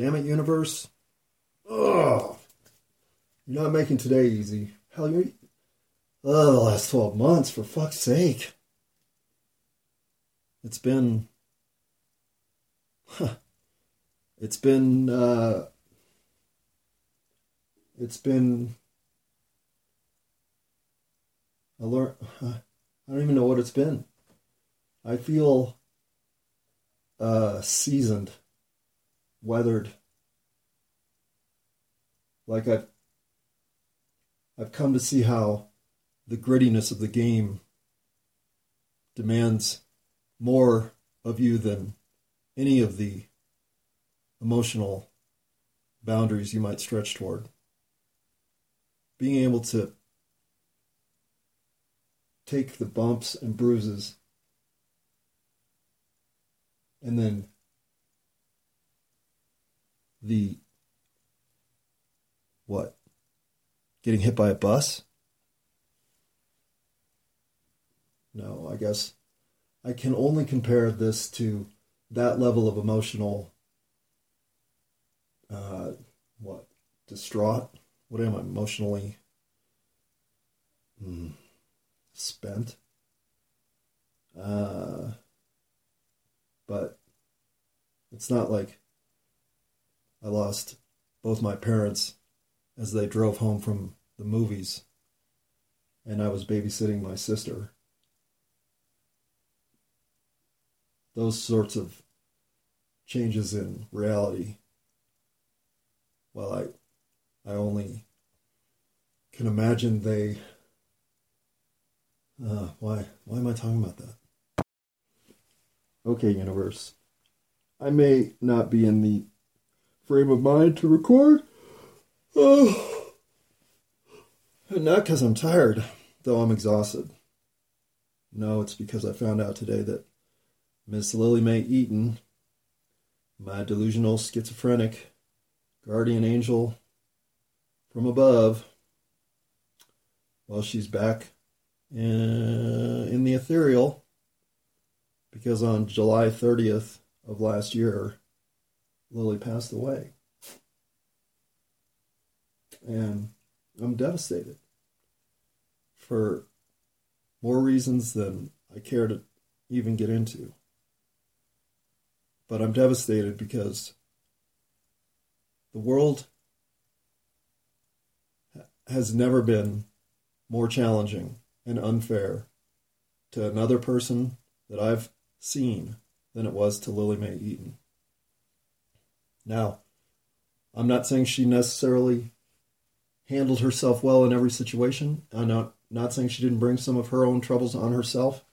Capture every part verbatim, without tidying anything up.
Damn it, universe. Ugh. You're not making today easy. Hell, you're... Oh, the last twelve months, for fuck's sake. It's been... Huh. It's been, uh... It's been... I learned... Huh. I don't even know what it's been. I feel... Uh, seasoned. Weathered. Like I've... I've come to see how the grittiness of the game demands more of you than any of the emotional boundaries you might stretch toward. Being able to take the bumps and bruises and then the what? Getting hit by a bus? No, I guess I can only compare this to that level of emotional, uh, what, distraught? What am I, emotionally mm, spent? Uh, but it's not like I lost both my parents as they drove home from the movies, and I was babysitting my sister. Those sorts of changes in reality, well, I, I only can imagine they. Uh, why, why am I talking about that? Okay, universe, I may not be in the frame of mind to record. Oh, not because I'm tired, though I'm exhausted. No, it's because I found out today that Miss Lily Mae Eaton, my delusional schizophrenic guardian angel from above, well, she's back in, in the ethereal, because on July thirtieth of last year, Lily passed away. And I'm devastated for more reasons than I care to even get into. But I'm devastated because the world has never been more challenging and unfair to another person that I've seen than it was to Lily Mae Eaton. Now, I'm not saying she necessarily handled herself well in every situation. I'm not, not saying she didn't bring some of her own troubles on herself.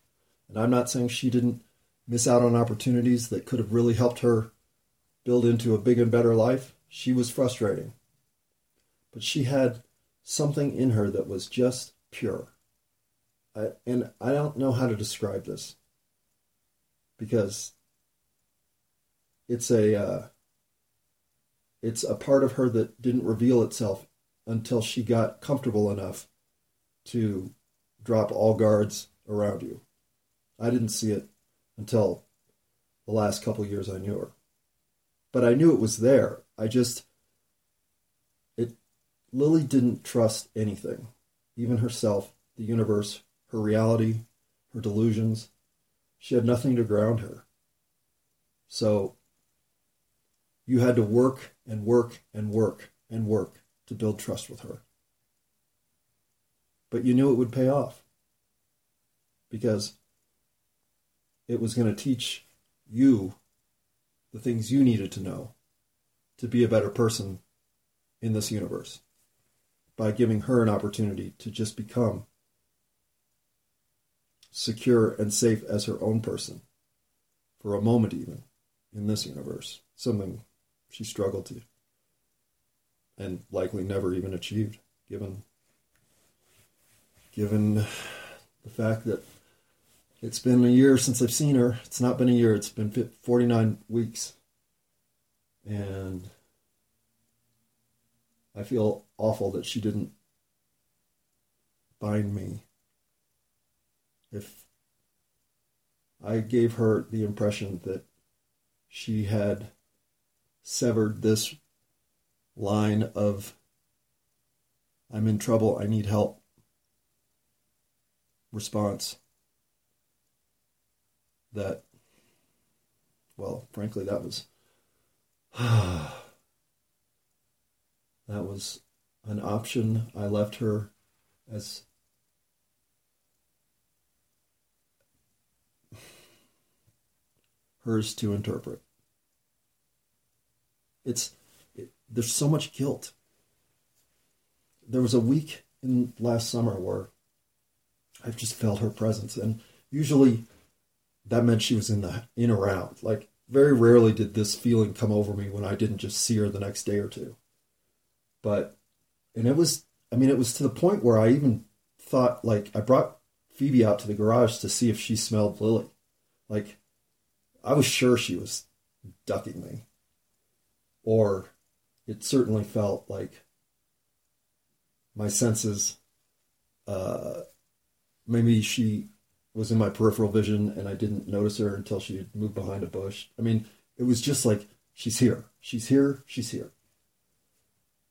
And I'm not saying she didn't miss out on opportunities that could have really helped her build into a big and better life. She was frustrating. But she had something in her that was just pure. I, and I don't know how to describe this. Because it's a, uh, it's a part of her that didn't reveal itself until she got comfortable enough to drop all guards around you. I didn't see it until the last couple years I knew her. But I knew it was there. I just... it. Lily didn't trust anything. Even herself, the universe, her reality, her delusions. She had nothing to ground her. So you had to work and work and work and work to build trust with her. But you knew it would pay off. Because... it was going to teach you the things you needed to know to be a better person in this universe by giving her an opportunity to just become secure and safe as her own person for a moment even in this universe, something she struggled to and likely never even achieved, given, given the fact that it's been a year since I've seen her. It's not been a year. It's been forty-nine weeks. And I feel awful that she didn't bind me. If I gave her the impression that she had severed this line of I'm in trouble, I need help response that, well, frankly, that was that was an option. I left her as hers to interpret. It's it, there's so much guilt. There was a week in last summer where I've just felt her presence, and usually that meant she was in the in around. Like very rarely did this feeling come over me when I didn't just see her the next day or two. But and it was I mean it was to the point where I even thought, like, I brought Phoebe out to the garage to see if she smelled Lily. Like I was sure she was ducking me. Or it certainly felt like my senses, uh, maybe she was in my peripheral vision and I didn't notice her until she had moved behind a bush. I mean, it was just like, she's here, she's here, she's here.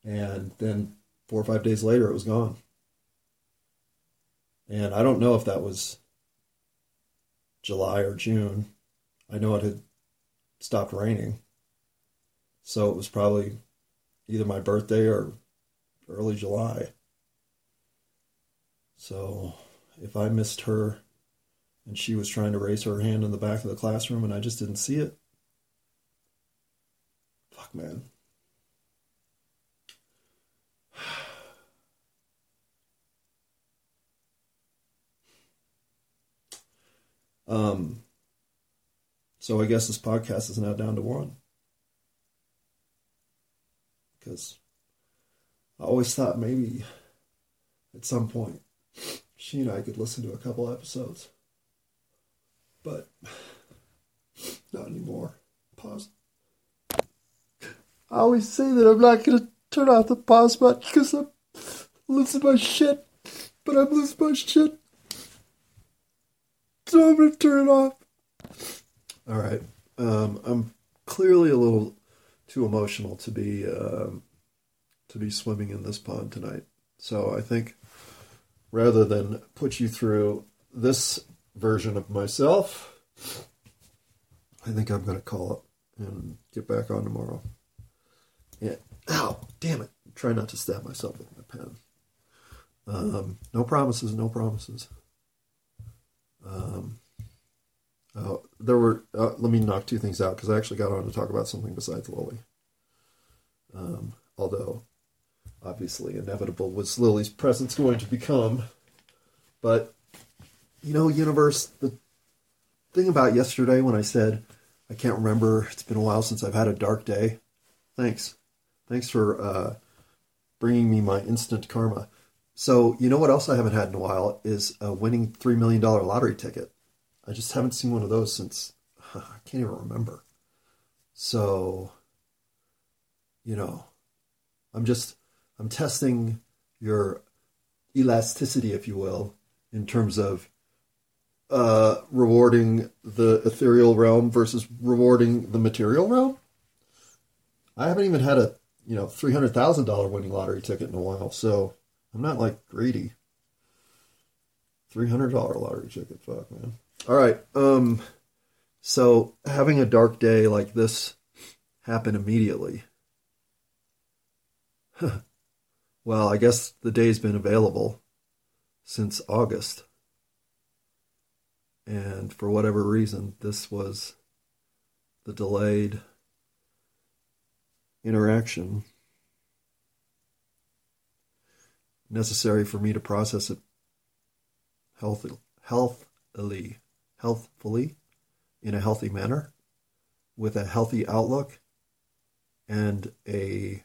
And then four or five days later, it was gone. And I don't know if that was July or June. I know it had stopped raining. So it was probably either my birthday or early July. So if I missed her and she was trying to raise her hand in the back of the classroom and I just didn't see it, fuck, man. Um. So I guess this podcast is now down to one. Because I always thought maybe at some point she and I could listen to a couple episodes. But not anymore. Pause. I always say that I'm not going to turn off the pause button because I'm losing my shit. But I'm losing my shit. So I'm going to turn it off. All right. Um, I'm clearly a little too emotional to be um, to be swimming in this pond tonight. So I think rather than put you through this version of myself, I think I'm going to call it and get back on tomorrow. Yeah. Ow, damn it. Try not to stab myself with my pen. Um, no promises, no promises. Um, oh, there were, uh, let me knock two things out because I actually got on to talk about something besides Lily. Um, although, obviously, inevitable was Lily's presence going to become. But, you know, universe, the thing about yesterday when I said, I can't remember, it's been a while since I've had a dark day. Thanks. Thanks for uh, bringing me my instant karma. So, you know what else I haven't had in a while is a winning three million dollars lottery ticket. I just haven't seen one of those since, uh, I can't even remember. So, you know, I'm just, I'm testing your elasticity, if you will, in terms of uh, rewarding the ethereal realm versus rewarding the material realm. I haven't even had a, you know, three hundred thousand dollars winning lottery ticket in a while, so I'm not, like, greedy. three hundred dollars lottery ticket, fuck, man. All right, um, so having a dark day like this happen immediately. Huh. Well, I guess the day's been available since August. And for whatever reason, this was the delayed interaction necessary for me to process it healthily. healthily. healthfully, in a healthy manner, with a healthy outlook, and a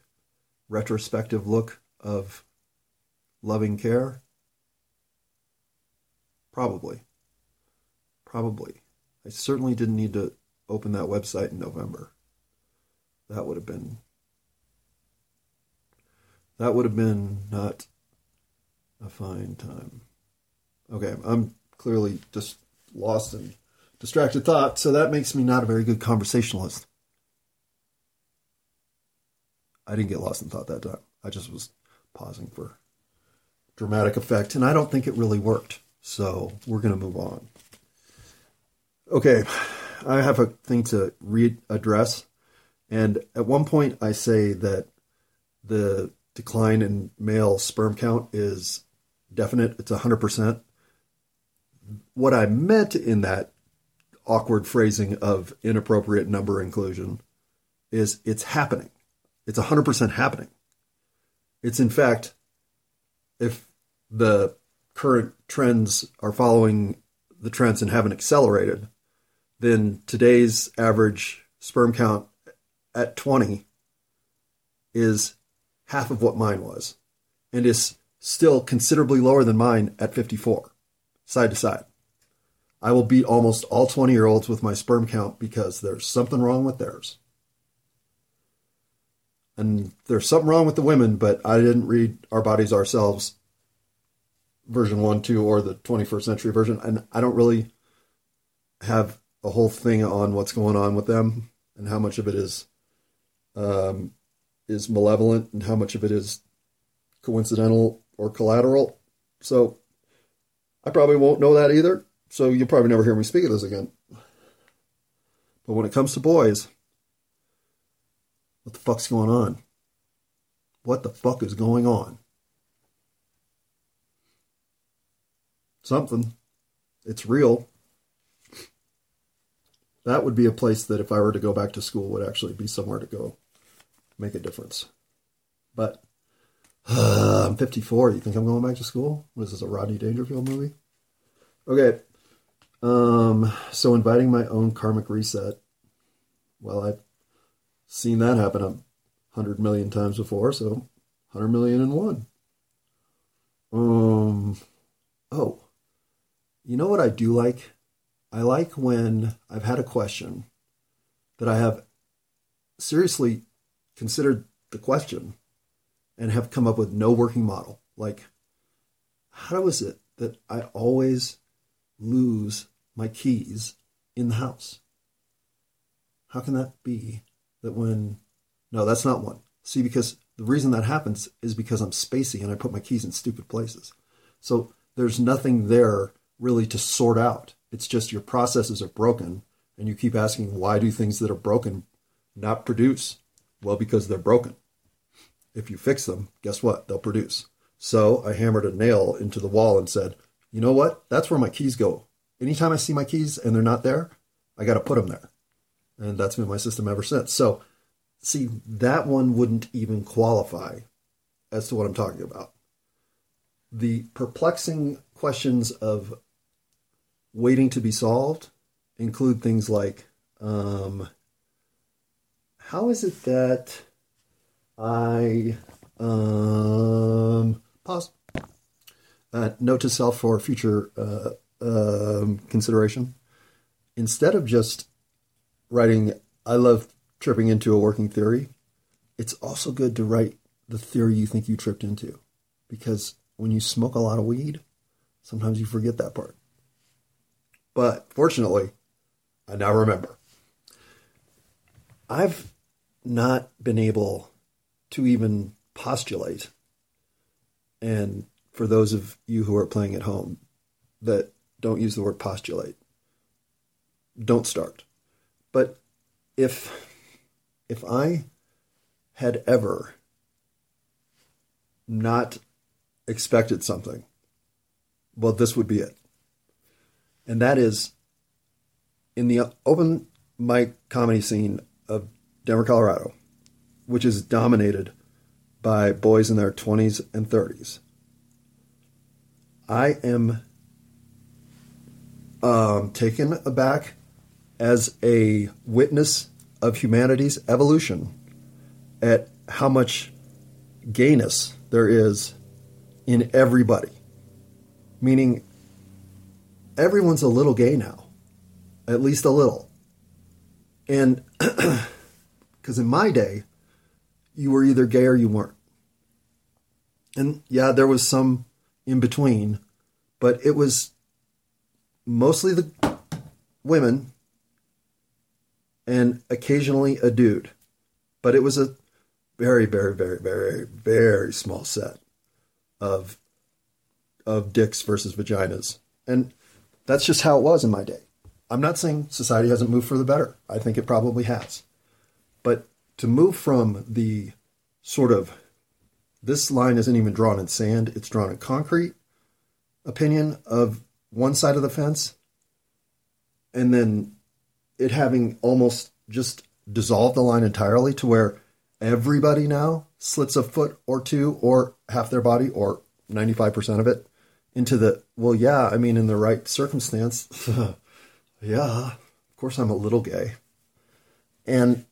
retrospective look of loving care? Probably. Probably. I certainly didn't need to open that website in November. That would have been... That would have been not a fine time. Okay, I'm clearly just... lost and distracted thought, so that makes me not a very good conversationalist. I didn't get lost in thought that time. I just was pausing for dramatic effect, and I don't think it really worked. So we're going to move on. Okay, I have a thing to readdress. And at one point I say that the decline in male sperm count is definite. It's one hundred percent. What I meant in that awkward phrasing of inappropriate number inclusion is it's happening. It's one hundred percent happening. It's, in fact, if the current trends are following the trends and haven't accelerated, then today's average sperm count at twenty is half of what mine was and is still considerably lower than mine at fifty-four, side to side. I will beat almost all twenty-year-olds with my sperm count because there's something wrong with theirs. And there's something wrong with the women, but I didn't read Our Bodies Ourselves version one, two, or the twenty-first century version. And I don't really have a whole thing on what's going on with them and how much of it is um, is malevolent and how much of it is coincidental or collateral. So I probably won't know that either. So you'll probably never hear me speak of this again. But when it comes to boys, what the fuck's going on? What the fuck is going on? Something. It's real. That would be a place that if I were to go back to school would actually be somewhere to go make a difference. But uh, I'm fifty-four. You think I'm going back to school? What is this, a Rodney Dangerfield movie? Okay. Um, so inviting my own karmic reset. Well, I've seen that happen a hundred million times before, so hundred million and one. Um, oh, you know what I do like? I like when I've had a question that I have seriously considered the question and have come up with no working model. Like, how is it that I always lose my keys in the house? How can that be? That when, no, that's not one. See, because the reason that happens is because I'm spacey and I put my keys in stupid places. So there's nothing there really to sort out. It's just your processes are broken and you keep asking, why do things that are broken not produce? Well, because they're broken. If you fix them, guess what? They'll produce. So I hammered a nail into the wall and said, you know what? That's where my keys go. Anytime I see my keys and they're not there, I got to put them there. And that's been my system ever since. So, see, that one wouldn't even qualify as to what I'm talking about. The perplexing questions of waiting to be solved include things like, um, how is it that I, um, pause, uh, note to self for future uh, um, consideration, instead of just writing, I love tripping into a working theory. It's also good to write the theory you think you tripped into, because when you smoke a lot of weed, sometimes you forget that part. But fortunately, I now remember. I've not been able to even postulate. And for those of you who are playing at home that don't use the word postulate, don't start. But if if I had ever not expected something, well, this would be it. And that is, in the open mic comedy scene of Denver, Colorado, which is dominated by boys in their twenties and thirties, I am um, taken aback as a witness of humanity's evolution at how much gayness there is in everybody. Meaning everyone's a little gay now, at least a little. And because in my day, you were either gay or you weren't. And yeah, there was some in between, but it was mostly the women and occasionally a dude, but it was a, very, very, very, very, very small set of of dicks versus vaginas. And that's just how it was in my day. I'm not saying society hasn't moved for the better. I think it probably has. But to move from the sort of, this line isn't even drawn in sand, it's drawn in concrete opinion of one side of the fence, and then it having almost just dissolved the line entirely to where everybody now slits a foot or two or half their body or ninety-five percent of it into the, well, yeah, I mean, in the right circumstance, yeah, of course I'm a little gay. And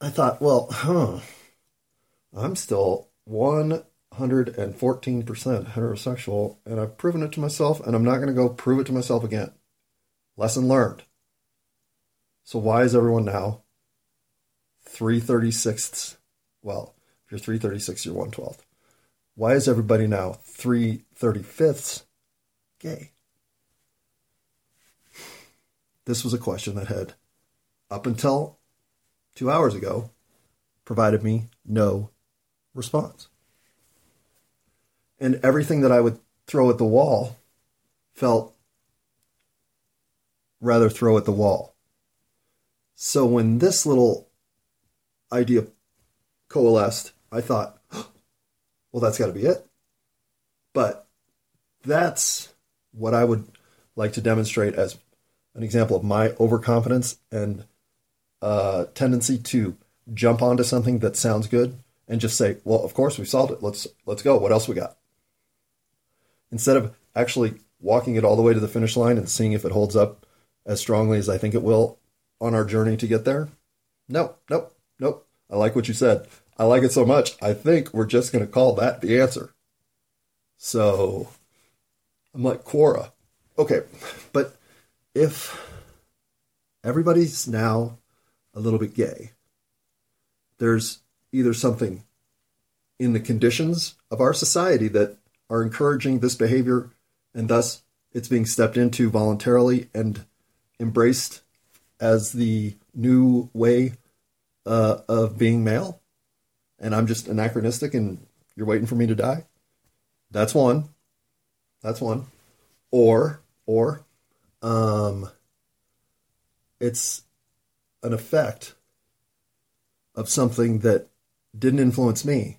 I thought, well, huh, I'm still one hundred fourteen percent heterosexual, and I've proven it to myself, and I'm not going to go prove it to myself again. Lesson learned. So why is everyone now three thirty-sixths? Well, if you're three thirty-sixths, you're one twelfth. Why is everybody now three thirty-fifths gay? This was a question that had, up until two hours ago, provided me no response. And everything that I would throw at the wall felt rather throw at the wall. So when this little idea coalesced, I thought, well, that's got to be it. But that's what I would like to demonstrate as an example of my overconfidence and uh, tendency to jump onto something that sounds good and just say, well, of course we solved it. Let's let's go. What else we got? Instead of actually walking it all the way to the finish line and seeing if it holds up as strongly as I think it will on our journey to get there. No, nope, nope. I like what you said. I like it so much, I think we're just going to call that the answer. So, I'm like, Quora. Okay, but if everybody's now a little bit gay, there's either something in the conditions of our society that are encouraging this behavior, and thus it's being stepped into voluntarily and embraced as the new way uh, of being male. And I'm just anachronistic and you're waiting for me to die. That's one. That's one. Or, or, um, it's an effect of something that didn't influence me,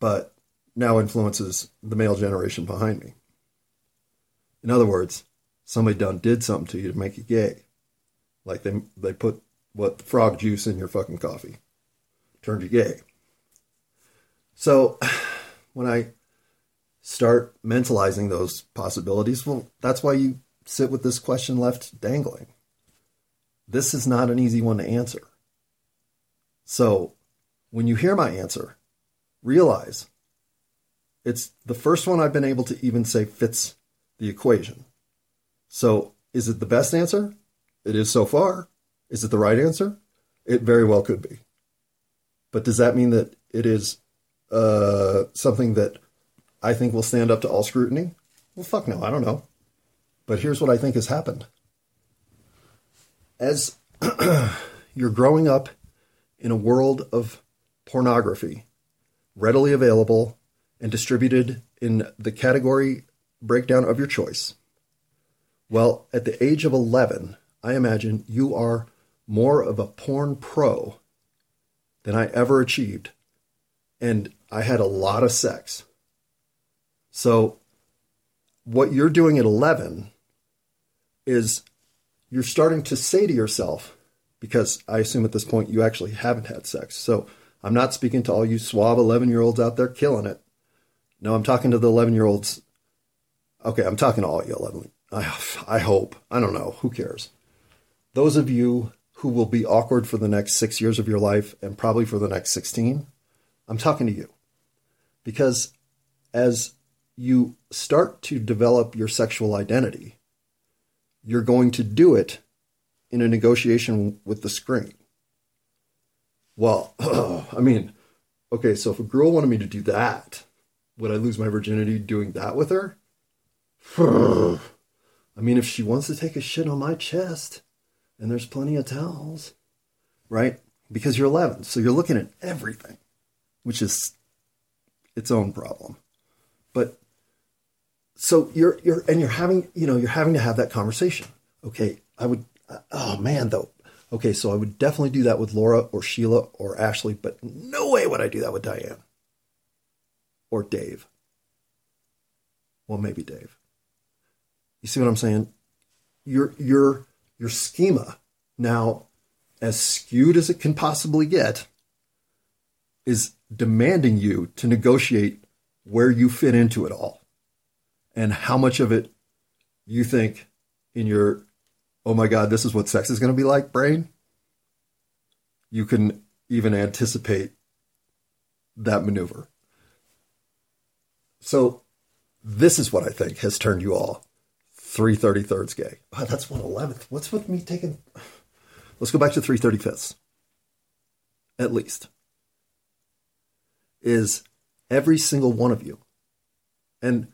but now influences the male generation behind me. In other words, somebody done did something to you to make you gay. Like they, they put what frog juice in your fucking coffee. Turned you gay. So when I start mentalizing those possibilities, well, that's why you sit with this question left dangling. This is not an easy one to answer. So when you hear my answer, realize it's the first one I've been able to even say fits the equation. So is it the best answer? It is so far. Is it the right answer? It very well could be. But does that mean that it is uh, something that I think will stand up to all scrutiny? Well, fuck no, I don't know. But here's what I think has happened. As you're growing up in a world of pornography, readily available and distributed in the category breakdown of your choice, well, at the age of eleven, I imagine you are more of a porn pro than I ever achieved. And I had a lot of sex. So what you're doing at eleven is you're starting to say to yourself, because I assume at this point you actually haven't had sex. So I'm not speaking to all you suave eleven-year-olds out there killing it. No, I'm talking to the eleven-year-olds. Okay, I'm talking to all you eleven. I, I hope. I don't know. Who cares? Those of you who will be awkward for the next six years of your life and probably for the next sixteen, I'm talking to you. Because as you start to develop your sexual identity, you're going to do it in a negotiation with the screen. Well, I mean, okay, so if a girl wanted me to do that, would I lose my virginity doing that with her? I mean, if she wants to take a shit on my chest, and there's plenty of towels, right? because you're eleven. So you're looking at everything, which is its own problem. But so you're, you're, and you're having, you know, you're having to have that conversation. Okay. I would, oh man, though. Okay. So I would definitely do that with Laura or Sheila or Ashley, but no way would I do that with Diane or Dave. Well, maybe Dave. You see what I'm saying? Your, your, your schema now, as skewed as it can possibly get, is demanding you to negotiate where you fit into it all and how much of it you think in your, oh my God, this is what sex is going to be like brain, you can even anticipate that maneuver. So this is what I think has turned you all three thirty-thirds gay. Oh, that's one eleventh. What's with me taking... Let's go back to three thirty-fifths, at least, is every single one of you. And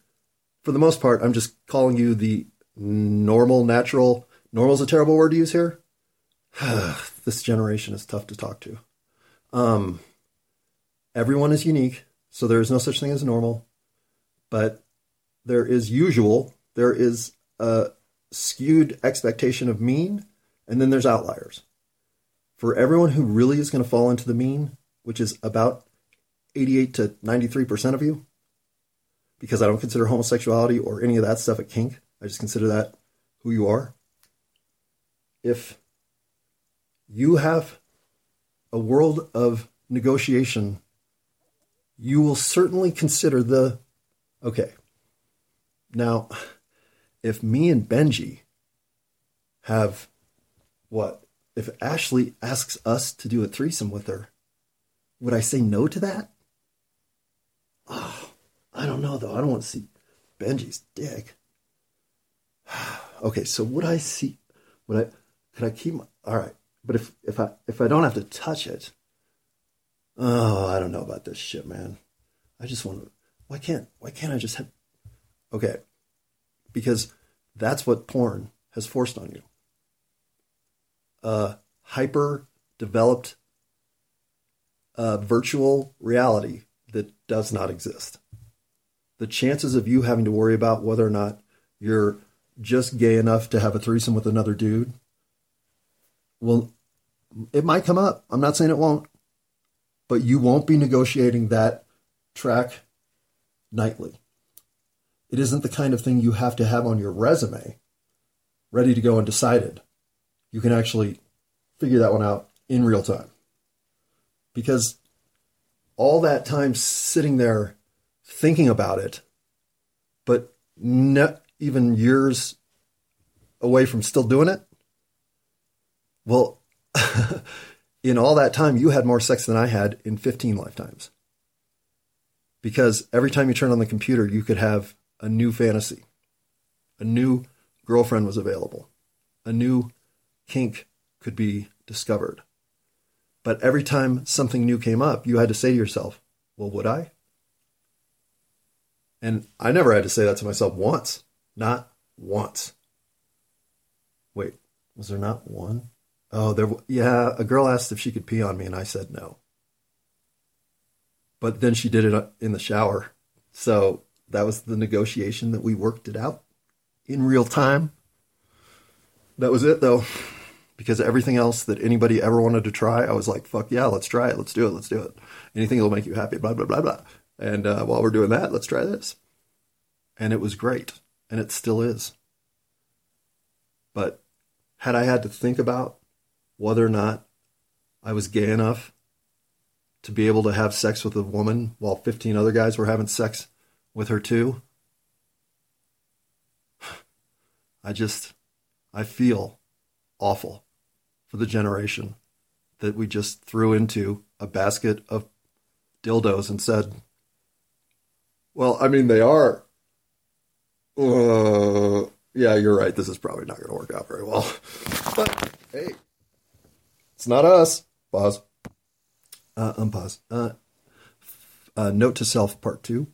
for the most part, I'm just calling you the normal, natural. Normal is a terrible word to use here. This generation is tough to talk to. Um, everyone is unique, so there is no such thing as normal. But there is usual. There is a skewed expectation of mean. And then there's outliers. For everyone who really is going to fall into the mean, which is about eighty-eight to ninety-three percent of you, because I don't consider homosexuality or any of that stuff a kink. I just consider that who you are. If you have a world of negotiation, you will certainly consider the, okay. Now, if me and Benji have... What if Ashley asks us to do a threesome with her? Would I say no to that? Oh, I don't know though. I don't want to see Benji's dick. Okay, so would I see? Would I? Could I keep my? All right, but if if I if I don't have to touch it, oh, I don't know about this shit, man. I just want to. Why can't? Why can't I just have? Okay, because that's what porn has forced on you. Uh, hyper-developed uh, virtual reality that does not exist. The chances of you having to worry about whether or not you're just gay enough to have a threesome with another dude, well, it might come up. I'm not saying it won't, but you won't be negotiating that track nightly. It isn't the kind of thing you have to have on your resume, ready to go and decided. You can actually figure that one out in real time. Because all that time sitting there thinking about it, but not even years away from still doing it, well, in all that time, you had more sex than I had in fifteen lifetimes. Because every time you turn on the computer, you could have a new fantasy. A new girlfriend was available. A new kink could be discovered. But every time something new came up, you had to say to yourself, well, would I? And I never had to say that to myself once. Not once. Wait, was there not one? Oh, there. Yeah, a girl asked if she could pee on me, and I said no. But then she did it in the shower. So that was the negotiation that we worked it out in real time. That was it, though, because everything else that anybody ever wanted to try, I was like, fuck yeah, let's try it. Let's do it. Let's do it. Anything that'll make you happy, blah, blah, blah, blah. And uh, while we're doing that, let's try this. And it was great. And it still is. But had I had to think about whether or not I was gay enough to be able to have sex with a woman while fifteen other guys were having sex with her too, I just... I feel awful for the generation that we just threw into a basket of dildos and said, well, I mean, they are. Uh, yeah, you're right. This is probably not going to work out very well. But, hey, it's not us. Pause. Uh, unpause. Uh, uh, note to self, part two.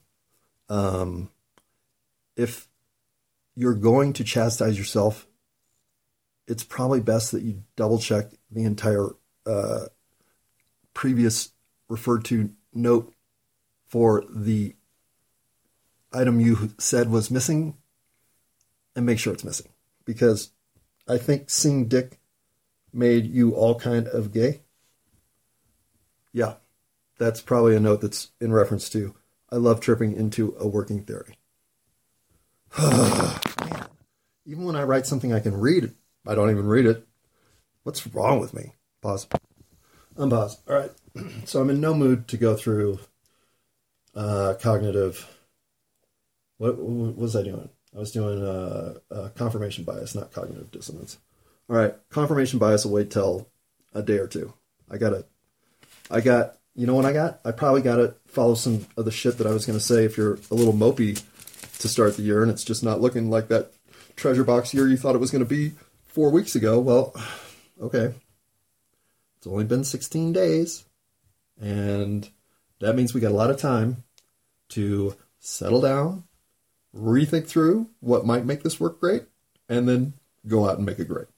Um, if you're going to chastise yourself, it's probably best that you double check the entire uh, previous referred to note for the item you said was missing and make sure it's missing, because I think seeing dick made you all kind of gay. Yeah, that's probably a note that's in reference to I love tripping into a working theory. Man, even when I write something I can read, I don't even read it. What's wrong with me? Pause. Unpause. All right. So I'm in no mood to go through uh, cognitive. What, what was I doing? I was doing uh, uh, confirmation bias, not cognitive dissonance. All right. Confirmation bias will wait till a day or two. I got it. I got, you know what I got? I probably got to follow some of the shit that I was going to say if you're a little mopey to start the year and it's just not looking like that treasure box year you thought it was going to be four weeks ago. Well, okay. It's only been sixteen days, and that means we got a lot of time to settle down, rethink through what might make this work great, and then go out and make it great.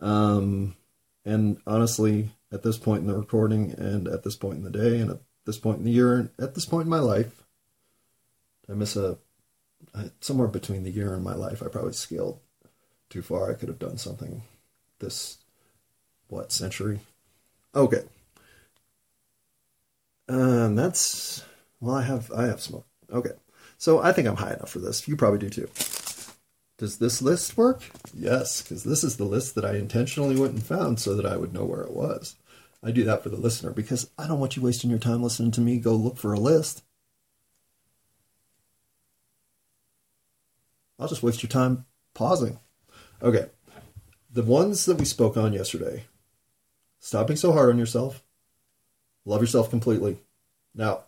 Um, and honestly, at this point in the recording, and at this point in the day, and at this point in the year, and at this point in my life, I miss a, somewhere between the year and my life, I probably scaled too far. I could have done something this what century? Okay. Um, that's, well, I have, I have smoke. Okay. So I think I'm high enough for this. You probably do too. Does this list work? Yes. Cause this is the list that I intentionally went and found so that I would know where it was. I do that for the listener because I don't want you wasting your time listening to me go look for a list. I'll just waste your time pausing. Okay. The ones that we spoke on yesterday. Stop being so hard on yourself. Love yourself completely. Now,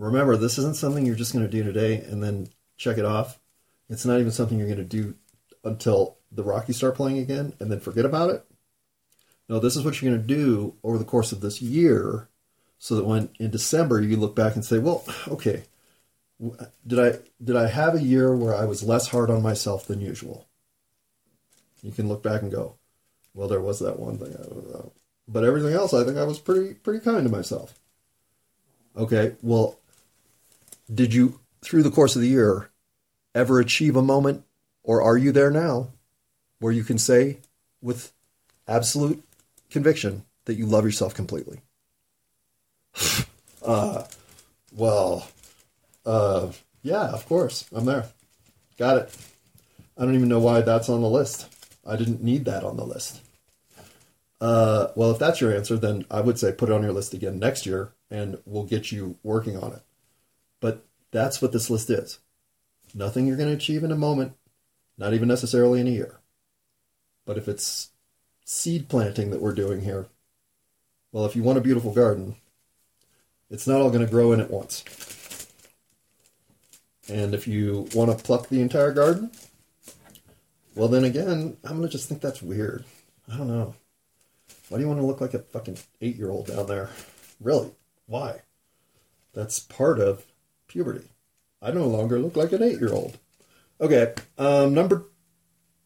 remember, this isn't something you're just going to do today and then check it off. It's not even something you're going to do until the Rockies start playing again and then forget about it. No, this is what you're going to do over the course of this year so that when in December you look back and say, well, okay, did I did I have a year where I was less hard on myself than usual? You can look back and go, well, there was that one thing I don't know. But everything else, I think I was pretty pretty kind to myself. Okay, well, did you, through the course of the year, ever achieve a moment, or are you there now, where you can say with absolute conviction that you love yourself completely? uh, well, uh, yeah, of course, I'm there. Got it. I don't even know why that's on the list. I didn't need that on the list. Uh, well, if that's your answer, then I would say put it on your list again next year and we'll get you working on it. But that's what this list is. Nothing you're going to achieve in a moment, not even necessarily in a year. But if it's seed planting that we're doing here, well, if you want a beautiful garden, it's not all going to grow in at once. And if you want to pluck the entire garden, well, then again, I'm going to just think that's weird. I don't know. Why do you want to look like a fucking eight-year-old down there? Really? Why? That's part of puberty. I no longer look like an eight-year-old. Okay, um, number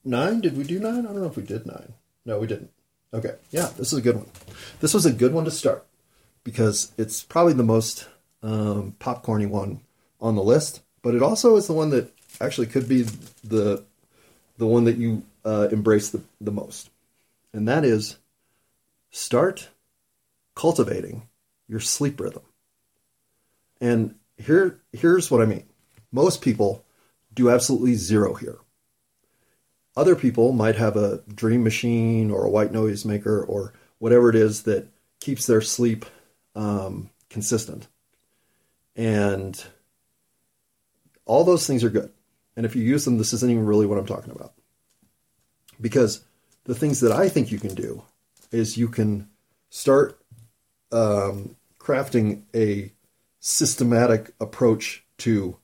nine. Did we do nine? I don't know if we did nine. No, we didn't. Okay, yeah, this is a good one. This was a good one to start because it's probably the most um, popcorny one on the list, but it also is the one that actually could be the... the one that you uh, embrace the, the most. And that is start cultivating your sleep rhythm. And here, here's what I mean. Most people do absolutely zero here. Other people might have a dream machine or a white noise maker or whatever it is that keeps their sleep um, consistent. And all those things are good. And if you use them, this isn't even really what I'm talking about. Because the things that I think you can do is you can start um, crafting a systematic approach to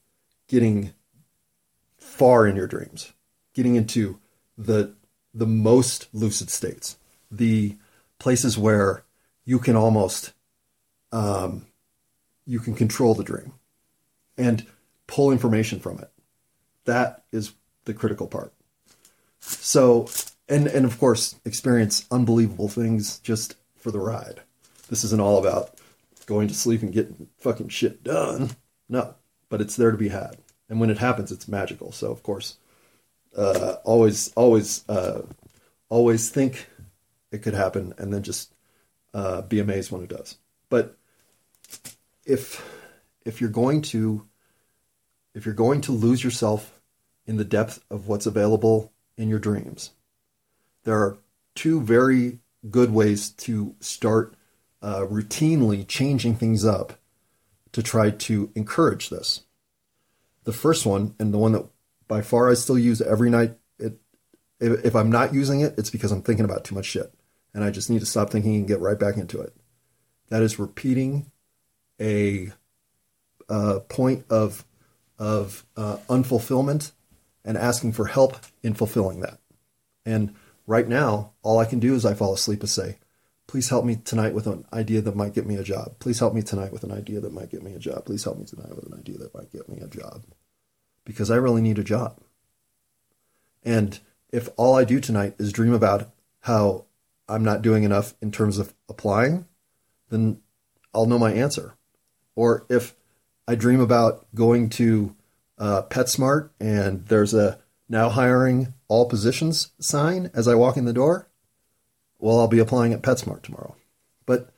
getting far in your dreams, getting into the the most lucid states, the places where you can almost, um, you can control the dream and pull information from it. That is the critical part. So, and, and of course, experience unbelievable things just for the ride. this isn't all about going to sleep and getting fucking shit done. No, but it's there to be had. And when it happens, it's magical. So, of course, uh, always, always, uh, always think it could happen and then just uh, be amazed when it does. But if if you're going to if you're going to lose yourself in the depth of what's available in your dreams, there are two very good ways to start uh, routinely changing things up to try to encourage this. The first one, and the one that by far I still use every night, it, if, if I'm not using it, it's because I'm thinking about too much shit, and I just need to stop thinking and get right back into it. That is repeating a, a point of of uh, unfulfillment and asking for help in fulfilling that. And right now, all I can do is I fall asleep and say, please help me tonight with an idea that might get me a job. Please help me tonight with an idea that might get me a job. Please help me tonight with an idea that might get me a job. Because I really need a job. And if all I do tonight is dream about how I'm not doing enough in terms of applying, then I'll know my answer. Or if I dream about going to uh, PetSmart and there's a now hiring all positions sign as I walk in the door, well, I'll be applying at PetSmart tomorrow. But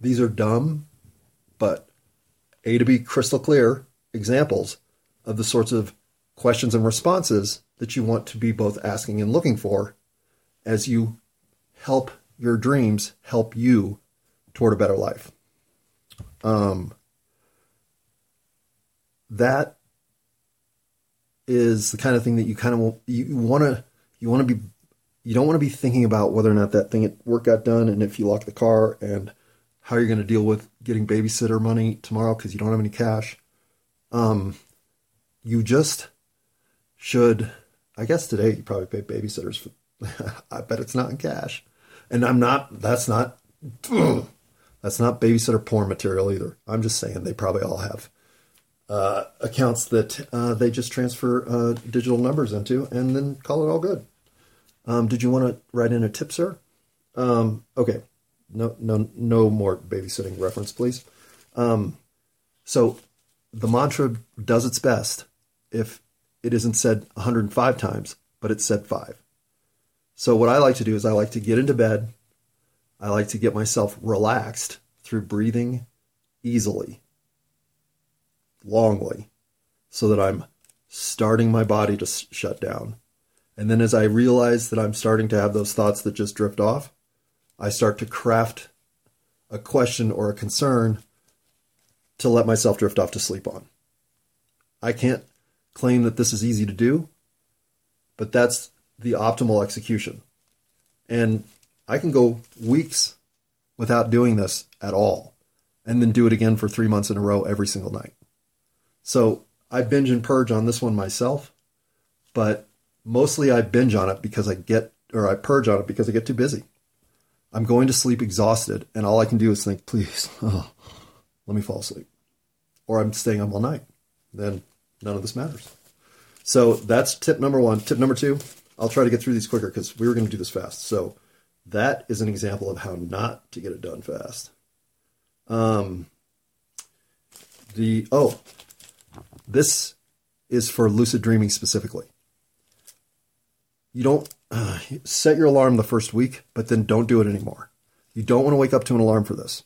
these are dumb, but A to B crystal clear examples of the sorts of questions and responses that you want to be both asking and looking for as you help your dreams help you toward a better life. Um, that is the kind of thing that you kind of you want to you want to be you don't want to be thinking about whether or not that thing at work got done, and if you lock the car, and how you're going to deal with getting babysitter money tomorrow because you don't have any cash. Um, you just should. I guess today you probably pay babysitters for. I bet it's not in cash, and I'm not. That's not. That's not babysitter porn material either. I'm just saying they probably all have uh, accounts that uh, they just transfer uh, digital numbers into and then call it all good. Um, did you want to write in a tip, sir? Um, okay. No, no, no more babysitting reference, please. Um, so the mantra does its best if it isn't said one hundred five times, but it's said five. So what I like to do is I like to get into bed. I like to get myself relaxed through breathing easily, longly, so that I'm starting my body to sh- shut down. And then as I realize that I'm starting to have those thoughts that just drift off, I start to craft a question or a concern to let myself drift off to sleep on. I can't claim that this is easy to do, but that's the optimal execution. And I can go weeks without doing this at all and then do it again for three months in a row every single night. So I binge and purge on this one myself, but mostly I binge on it because I get, or I purge on it because I get too busy. I'm going to sleep exhausted and all I can do is think, please, oh, let me fall asleep. Or I'm staying up all night. Then none of this matters. So that's tip number one. Tip number two, I'll try to get through these quicker because we were going to do this fast. So that is an example of how not to get it done fast. Um, the oh, this is for lucid dreaming specifically. You don't uh, set your alarm the first week, but then don't do it anymore. You don't want to wake up to an alarm for this.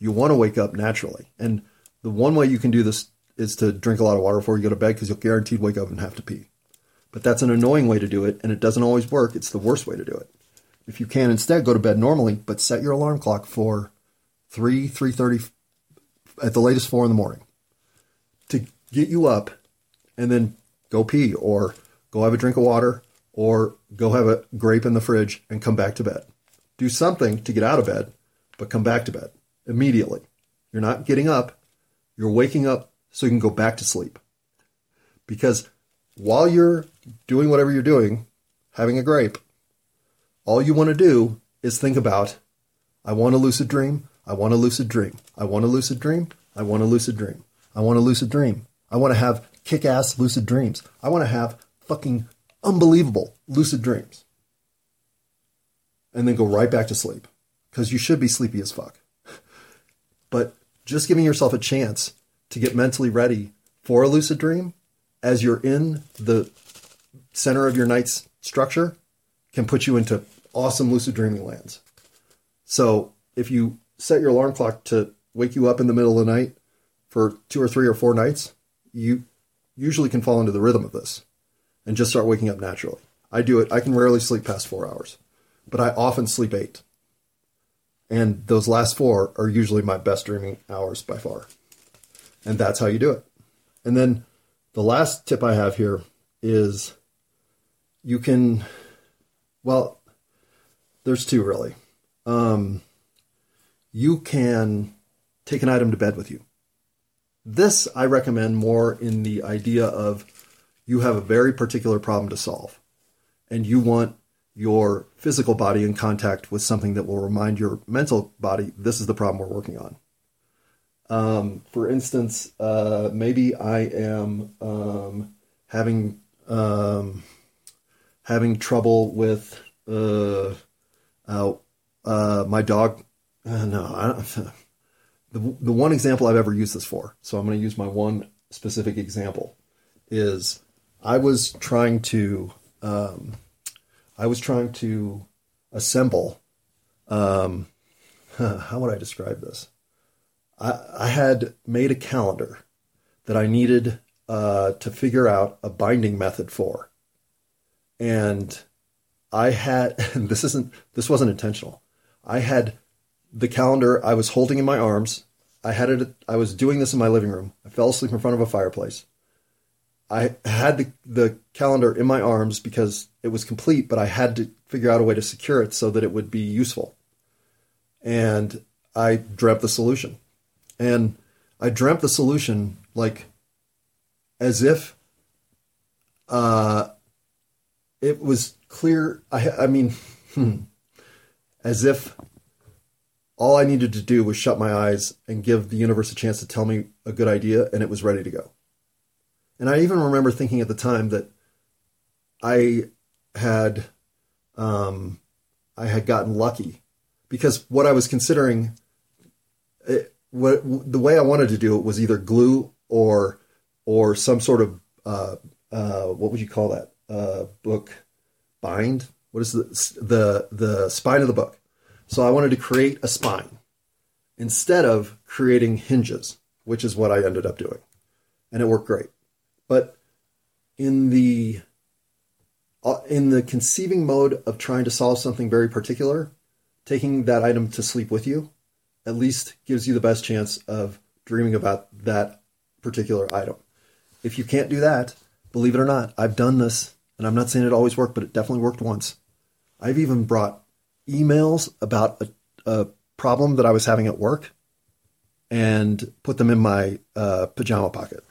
You want to wake up naturally. And the one way you can do this is to drink a lot of water before you go to bed because you'll guaranteed wake up and have to pee. But that's an annoying way to do it, and it doesn't always work. It's the worst way to do it. If you can instead go to bed normally, but set your alarm clock for three, three thirty, at the latest four in the morning to get you up and then go pee or go have a drink of water or go have a grape in the fridge and come back to bed. Do something to get out of bed, but come back to bed immediately. You're not getting up. You're waking up so you can go back to sleep. Because while you're doing whatever you're doing, having a grape, all you want to do is think about, I want a lucid dream. I want a lucid dream. I want a lucid dream. I want a lucid dream. I want a lucid dream. I want to have kick-ass lucid dreams. I want to have fucking unbelievable lucid dreams. And then go right back to sleep. because you should be sleepy as fuck. But just giving yourself a chance to get mentally ready for a lucid dream as you're in the center of your night's structure can put you into awesome lucid dreaming lands. So if you set your alarm clock to wake you up in the middle of the night for two or three or four nights, you usually can fall into the rhythm of this and just start waking up naturally. I do it. I can rarely sleep past four hours, but I often sleep eight. And those last four are usually my best dreaming hours by far. And that's how you do it. And then the last tip I have here is you can, well, there's two really. Um, you can take an item to bed with you. This I recommend more in the idea of you have a very particular problem to solve and you want your physical body in contact with something that will remind your mental body, this is the problem we're working on. Um, for instance, uh, maybe I am um, having um, having trouble with uh, uh, uh, my dog. Uh, no, I don't, the the one example I've ever used this for. So I'm going to use my one specific example. Is I was trying to um, I was trying to assemble. Um, how would I describe this? I had made a calendar that I needed uh, to figure out a binding method for. And I had, and this isn't, this wasn't intentional. I had the calendar I was holding in my arms. I had it, I was doing this in my living room. I fell asleep in front of a fireplace. I had the, the calendar in my arms because it was complete, but I had to figure out a way to secure it so that it would be useful. And I dreamt the solution. And I dreamt the solution, like, as if uh, it was clear. I, I mean, hmm, as if all I needed to do was shut my eyes and give the universe a chance to tell me a good idea, and it was ready to go. And I even remember thinking at the time that I had, um, I had gotten lucky because what I was considering. It, What, the way I wanted to do it was either glue or or some sort of, uh, uh, what would you call that? Uh, book bind? What is the, the the spine of the book? So I wanted to create a spine instead of creating hinges, which is what I ended up doing. And it worked great. But in the uh, in the conceiving mode of trying to solve something very particular, taking that item to sleep with you, at least gives you the best chance of dreaming about that particular item. If you can't do that, believe it or not, I've done this, and I'm not saying it always worked, but it definitely worked once. I've even brought emails about a, a problem that I was having at work and put them in my uh, pajama pocket.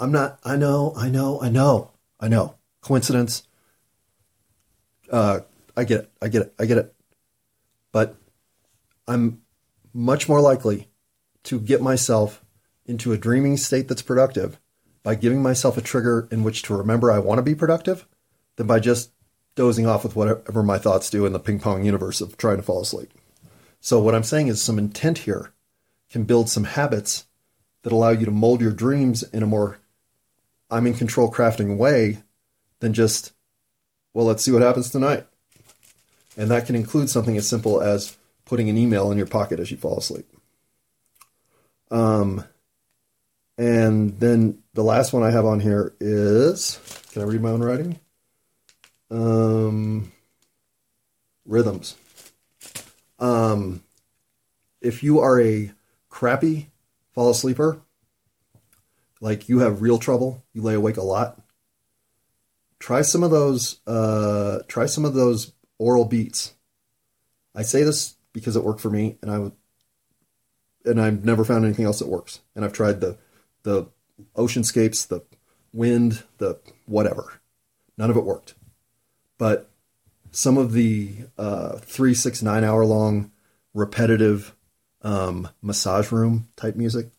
I'm not, I know, I know, I know, I know. Coincidence. Uh, I get it, I get it, I get it. But I'm much more likely to get myself into a dreaming state that's productive by giving myself a trigger in which to remember I want to be productive than by just dozing off with whatever my thoughts do in the ping pong universe of trying to fall asleep. So what I'm saying is some intent here can build some habits that allow you to mold your dreams in a more I'm in control crafting way than just, well, let's see what happens tonight. And that can include something as simple as putting an email in your pocket as you fall asleep. Um, and then the last one I have on here is, can I read my own writing? Um, rhythms. Um, if you are a crappy fall asleeper, like you have real trouble, you lay awake a lot, try some of those, uh, try some of those oral beats. I say this because it worked for me, and I would, and I've never found anything else that works. And I've tried the, the oceanscapes, the wind, the whatever. None of it worked. But some of the uh, three, six, nine hour long repetitive um, massage room type music,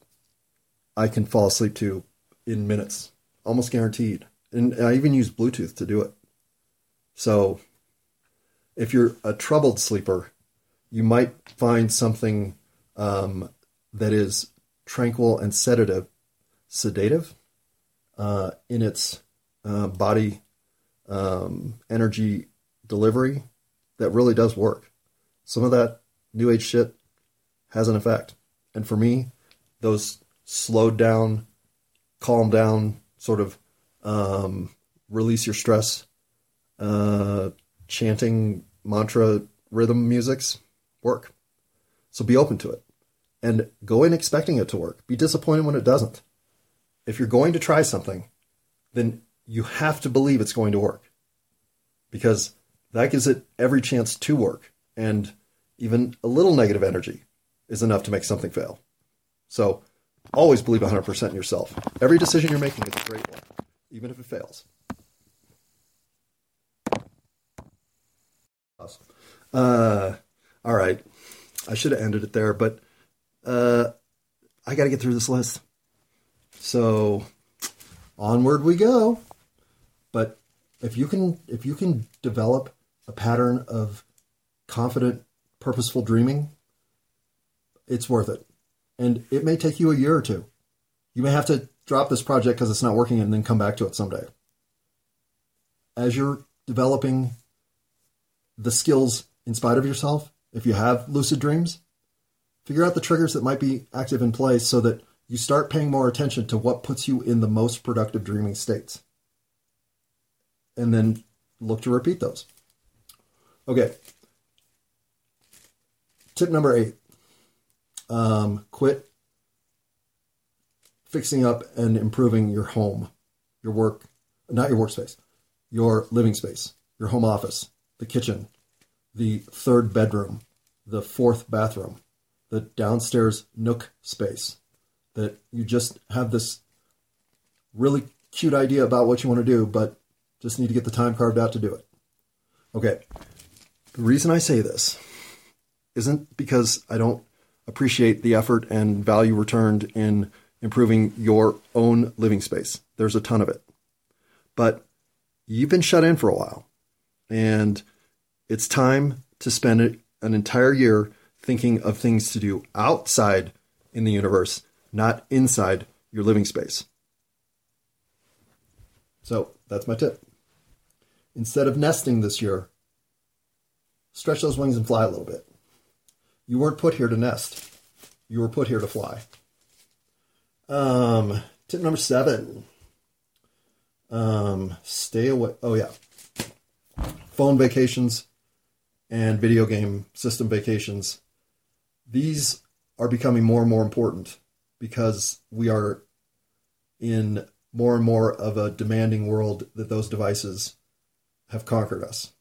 I can fall asleep to in minutes, almost guaranteed. And I even use Bluetooth to do it. So if you're a troubled sleeper, you might find something um, that is tranquil and sedative, sedative uh, in its uh, body um, energy delivery that really does work. Some of that new age shit has an effect. And for me, those slowed down, calm down, sort of um, release your stress, uh, chanting mantra rhythm musics work. So be open to it and go in expecting it to work. Be disappointed when it doesn't. If you're going to try something, then you have to believe it's going to work, because that gives it every chance to work. And even a little negative energy is enough to make something fail. So always believe one hundred percent in yourself. Every decision you're making is a great one, even if it fails. Uh, all right. I should have ended it there, but uh, I got to get through this list. So onward we go. But if you can, if you can develop a pattern of confident, purposeful dreaming, it's worth it. And it may take you a year or two. You may have to drop this project because it's not working and then come back to it someday. As you're developing the skills in spite of yourself, if you have lucid dreams, figure out the triggers that might be active in play so that you start paying more attention to what puts you in the most productive dreaming states. And then look to repeat those. Okay. Tip number eight. Um, quit fixing up and improving your home, your work, not your workspace, your living space, your home office, the kitchen, the third bedroom, the fourth bathroom, the downstairs nook space, that you just have this really cute idea about what you want to do, but just need to get the time carved out to do it. Okay. The reason I say this isn't because I don't appreciate the effort and value returned in improving your own living space. There's a ton of it. But you've been shut in for a while, and it's time to spend an entire year thinking of things to do outside in the universe, not inside your living space. So that's my tip. Instead of nesting this year, stretch those wings and fly a little bit. You weren't put here to nest. You were put here to fly. Um, tip number seven. Um, stay away. Oh, yeah. Phone vacations and video game system vacations. These are becoming more and more important because we are in more and more of a demanding world that those devices have conquered us.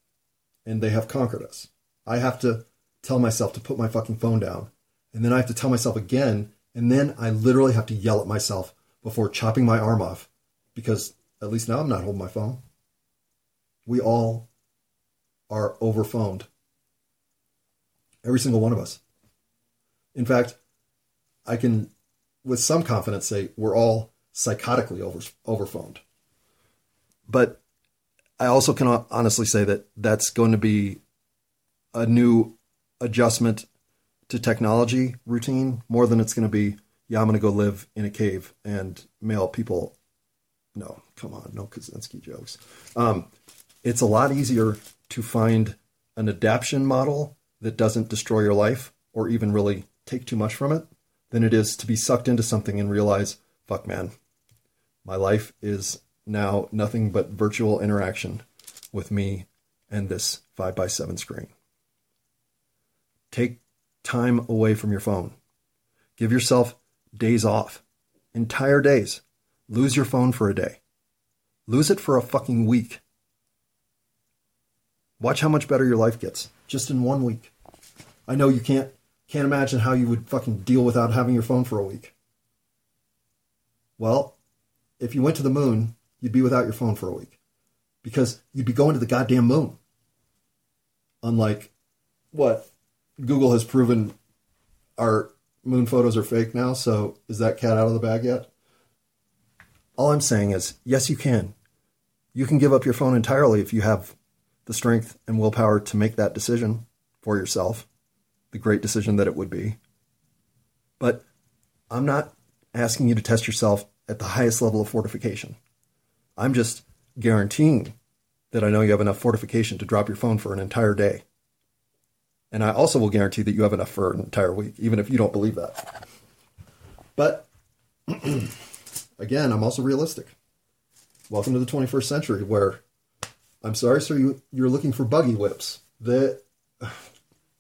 And they have conquered us. I have to tell myself to put my fucking phone down. And then I have to tell myself again. And then I literally have to yell at myself before chopping my arm off, because at least now I'm not holding my phone. We all are overphoned. Every single one of us. In fact, I can with some confidence say we're all psychotically over overphoned. But I also can honestly say that that's going to be a new adjustment to technology routine more than it's going to be, yeah, I'm going to go live in a cave and mail people. No, come on. No Kaczynski jokes. Um, it's a lot easier to find an adaption model that doesn't destroy your life or even really take too much from it than it is to be sucked into something and realize, fuck man, my life is now nothing but virtual interaction with me and this five by seven screen. Take time away from your phone. Give yourself days off. Entire days. Lose your phone for a day. Lose it for a fucking week. Watch how much better your life gets just in one week. I know you can't can't imagine how you would fucking deal without having your phone for a week. Well, if you went to the moon, you'd be without your phone for a week, because you'd be going to the goddamn moon. Unlike what Google has proven, our moon photos are fake now. So is that cat out of the bag yet? All I'm saying is, yes, you can. You can give up your phone entirely if you have the strength and willpower to make that decision for yourself. the great decision that it would be. But I'm not asking you to test yourself at the highest level of fortification. I'm just guaranteeing that I know you have enough fortification to drop your phone for an entire day. And I also will guarantee that you have enough for an entire week, even if you don't believe that. But again, I'm also realistic. Welcome to the twenty-first century where, I'm sorry, sir, you, you're looking for buggy whips. The,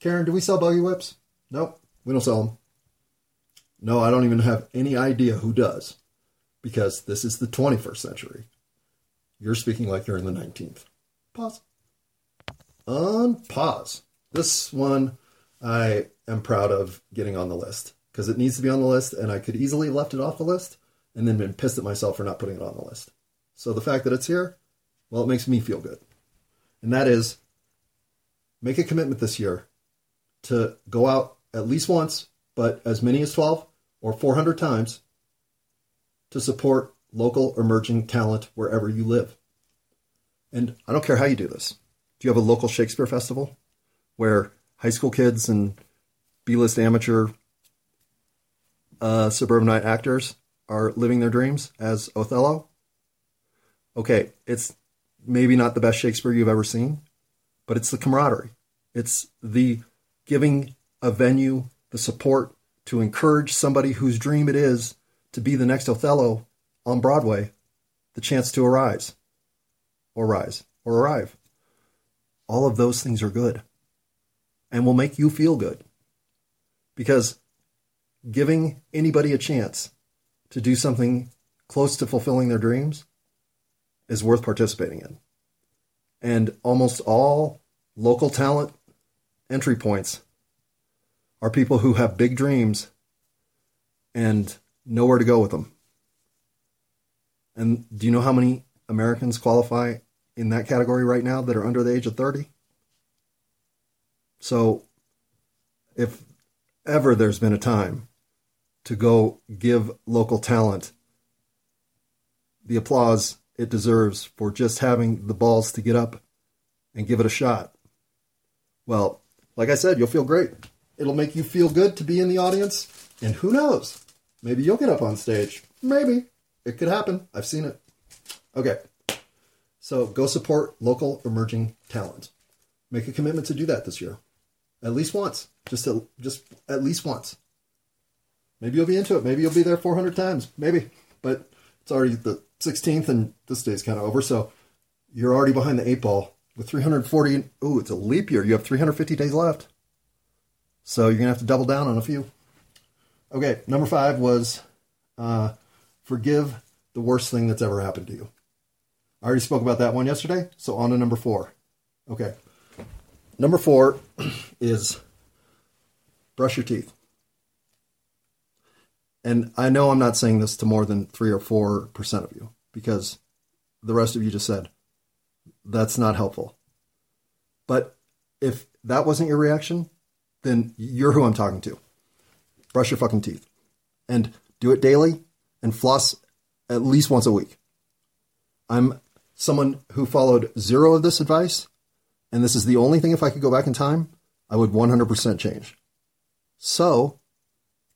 Karen, do we sell buggy whips? No, we don't sell them. No, I don't even have any idea who does, because this is the twenty-first century. You're speaking like you're in the nineteenth. Pause. Unpause. This one I am proud of getting on the list, because it needs to be on the list, and I could easily have left it off the list and then been pissed at myself for not putting it on the list. So the fact that it's here, well, it makes me feel good. And that is, make a commitment this year to go out at least once, but as many as twelve or four hundred times, to support local emerging talent wherever you live. And I don't care how you do this. Do you have a local Shakespeare festival where high school kids and B-list amateur uh, suburbanite actors are living their dreams as Othello? Okay, it's maybe not the best Shakespeare you've ever seen, but it's the camaraderie. It's the giving a venue the support to encourage somebody whose dream it is to be the next Othello on Broadway the chance to arise or rise or arrive. All of those things are good and will make you feel good, because giving anybody a chance to do something close to fulfilling their dreams is worth participating in. And almost all local talent entry points are people who have big dreams and nowhere to go with them. And do you know how many Americans qualify in that category right now that are under the age of thirty? So if ever there's been a time to go give local talent the applause it deserves for just having the balls to get up and give it a shot, well, like I said, you'll feel great. It'll make you feel good to be in the audience. And who knows? Maybe you'll get up on stage. Maybe. It could happen. I've seen it. Okay. So go support local emerging talent. Make a commitment to do that this year. At least once. Just, to, just at least once. Maybe you'll be into it. Maybe you'll be there four hundred times. Maybe. But it's already the sixteenth and this day's kind of over, so you're already behind the eight ball with three hundred forty. Ooh, it's a leap year. You have three hundred fifty days left. So you're going to have to double down on a few. Okay, number five was uh, forgive the worst thing that's ever happened to you. I already spoke about that one yesterday, so on to number four. Okay, number four is brush your teeth. And I know I'm not saying this to more than three or four percent of you, because the rest of you just said, that's not helpful. But if that wasn't your reaction, then you're who I'm talking to. Brush your fucking teeth. And do it daily, and floss at least once a week. I'm someone who followed zero of this advice, and this is the only thing, if I could go back in time, I would one hundred percent change. So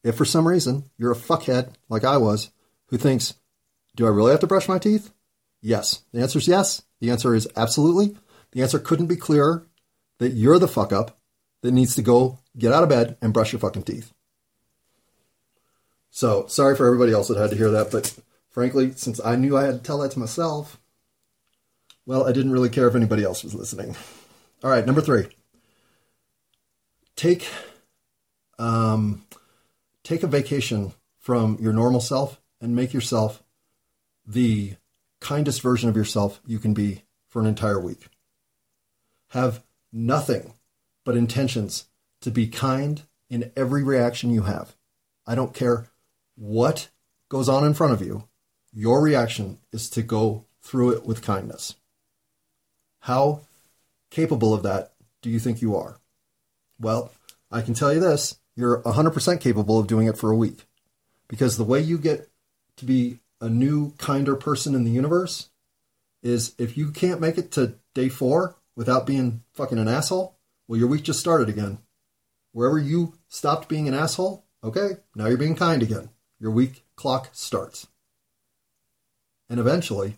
if for some reason you're a fuckhead like I was, who thinks, do I really have to brush my teeth? Yes. The answer is yes. The answer is absolutely. The answer couldn't be clearer that you're the fuck up that needs to go get out of bed and brush your fucking teeth. So sorry for everybody else that had to hear that, but frankly, since I knew I had to tell that to myself, well, I didn't really care if anybody else was listening. All right, number three. Take... um. Take a vacation from your normal self and make yourself the kindest version of yourself you can be for an entire week. Have nothing but intentions to be kind in every reaction you have. I don't care what goes on in front of you. Your reaction is to go through it with kindness. How capable of that do you think you are? Well, I can tell you this. You're one hundred percent capable of doing it for a week, because the way you get to be a new, kinder person in the universe is if you can't make it to day four without being fucking an asshole, well, your week just started again. Wherever you stopped being an asshole, okay, now you're being kind again. Your week clock starts. And eventually,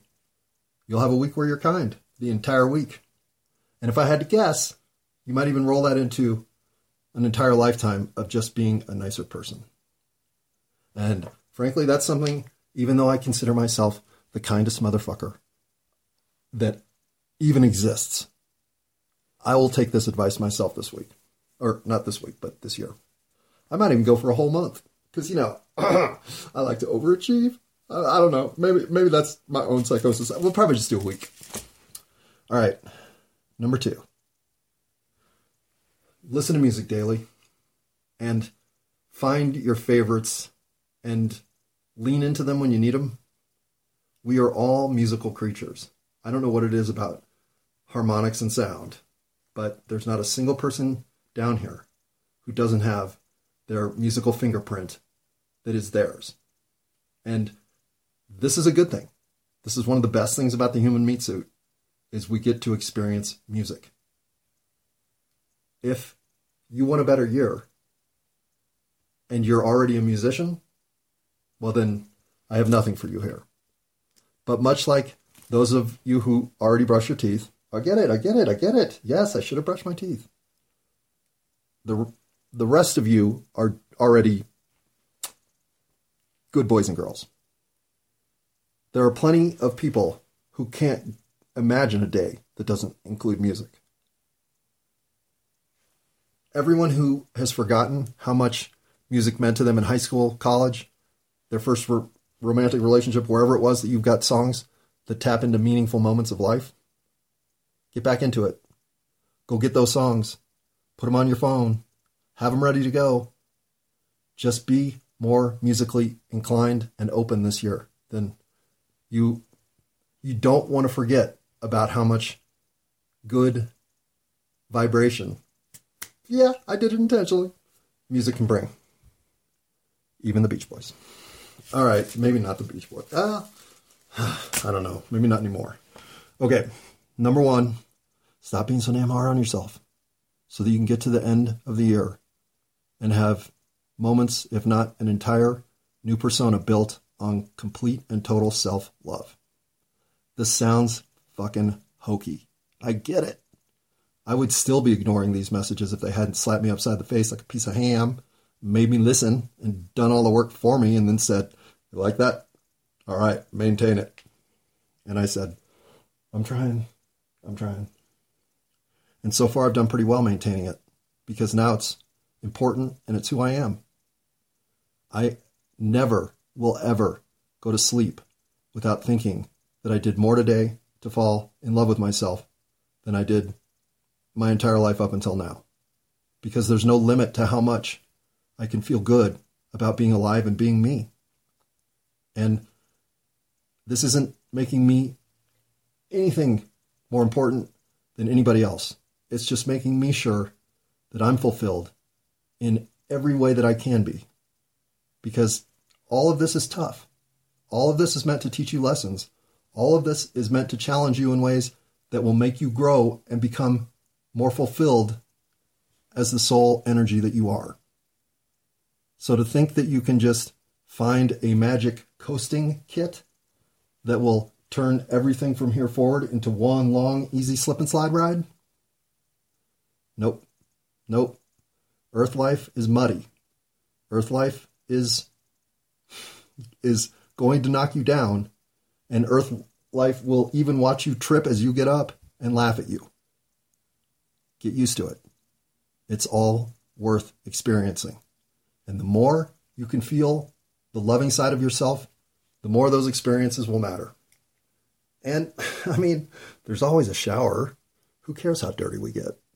you'll have a week where you're kind, the entire week. And if I had to guess, you might even roll that into an entire lifetime of just being a nicer person. And frankly, that's something, even though I consider myself the kindest motherfucker that even exists, I will take this advice myself this week. Or not this week, but this year. I might even go for a whole month. Because, you know, I like to overachieve. I, I don't know. Maybe maybe that's my own psychosis. We'll probably just do a week. All right. Number two. Listen to music daily. And find your favorites. And lean into them when you need them. We are all musical creatures. I don't know what it is about harmonics and sound, but there's not a single person down here who doesn't have their musical fingerprint that is theirs. And this is a good thing. This is one of the best things about the human meat suit, is we get to experience music. If you want a better year and you're already a musician, well then I have nothing for you here. But much like those of you who already brush your teeth, I get it, I get it, I get it. Yes, I should have brushed my teeth. The the rest of you are already good boys and girls. There are plenty of people who can't imagine a day that doesn't include music. Everyone who has forgotten how much music meant to them in high school, college, their first ro- romantic relationship, wherever it was that you've got songs that tap into meaningful moments of life, get back into it. Go get those songs. Put them on your phone. Have them ready to go. Just be more musically inclined and open this year. Then you you don't want to forget about how much good vibration, yeah, I did it intentionally, music can bring. Even the Beach Boys. All right, maybe not the Beach Boys. Uh, I don't know. Maybe not anymore. Okay, number one, stop being so damn hard on yourself, so that you can get to the end of the year and have moments, if not an entire new persona built on complete and total self-love. This sounds fucking hokey. I get it. I would still be ignoring these messages if they hadn't slapped me upside the face like a piece of ham, made me listen, and done all the work for me, and then said, "You like that? All right, maintain it." And I said, I'm trying, I'm trying. And so far, I've done pretty well maintaining it, because now it's important and it's who I am. I never will ever go to sleep without thinking that I did more today to fall in love with myself than I did my entire life up until now, because there's no limit to how much I can feel good about being alive and being me. And this isn't making me anything more important than anybody else. It's just making me sure that I'm fulfilled in every way that I can be. Because all of this is tough. All of this is meant to teach you lessons. All of this is meant to challenge you in ways that will make you grow and become more fulfilled as the soul energy that you are. So to think that you can just find a magic coasting kit that will turn everything from here forward into one long, easy slip and slide ride? Nope. Nope. Earth life is muddy. Earth life is, is going to knock you down, and Earth life will even watch you trip as you get up and laugh at you. Get used to it. It's all worth experiencing. And the more you can feel the loving side of yourself, the more those experiences will matter. And, I mean, there's always a shower. Who cares how dirty we get?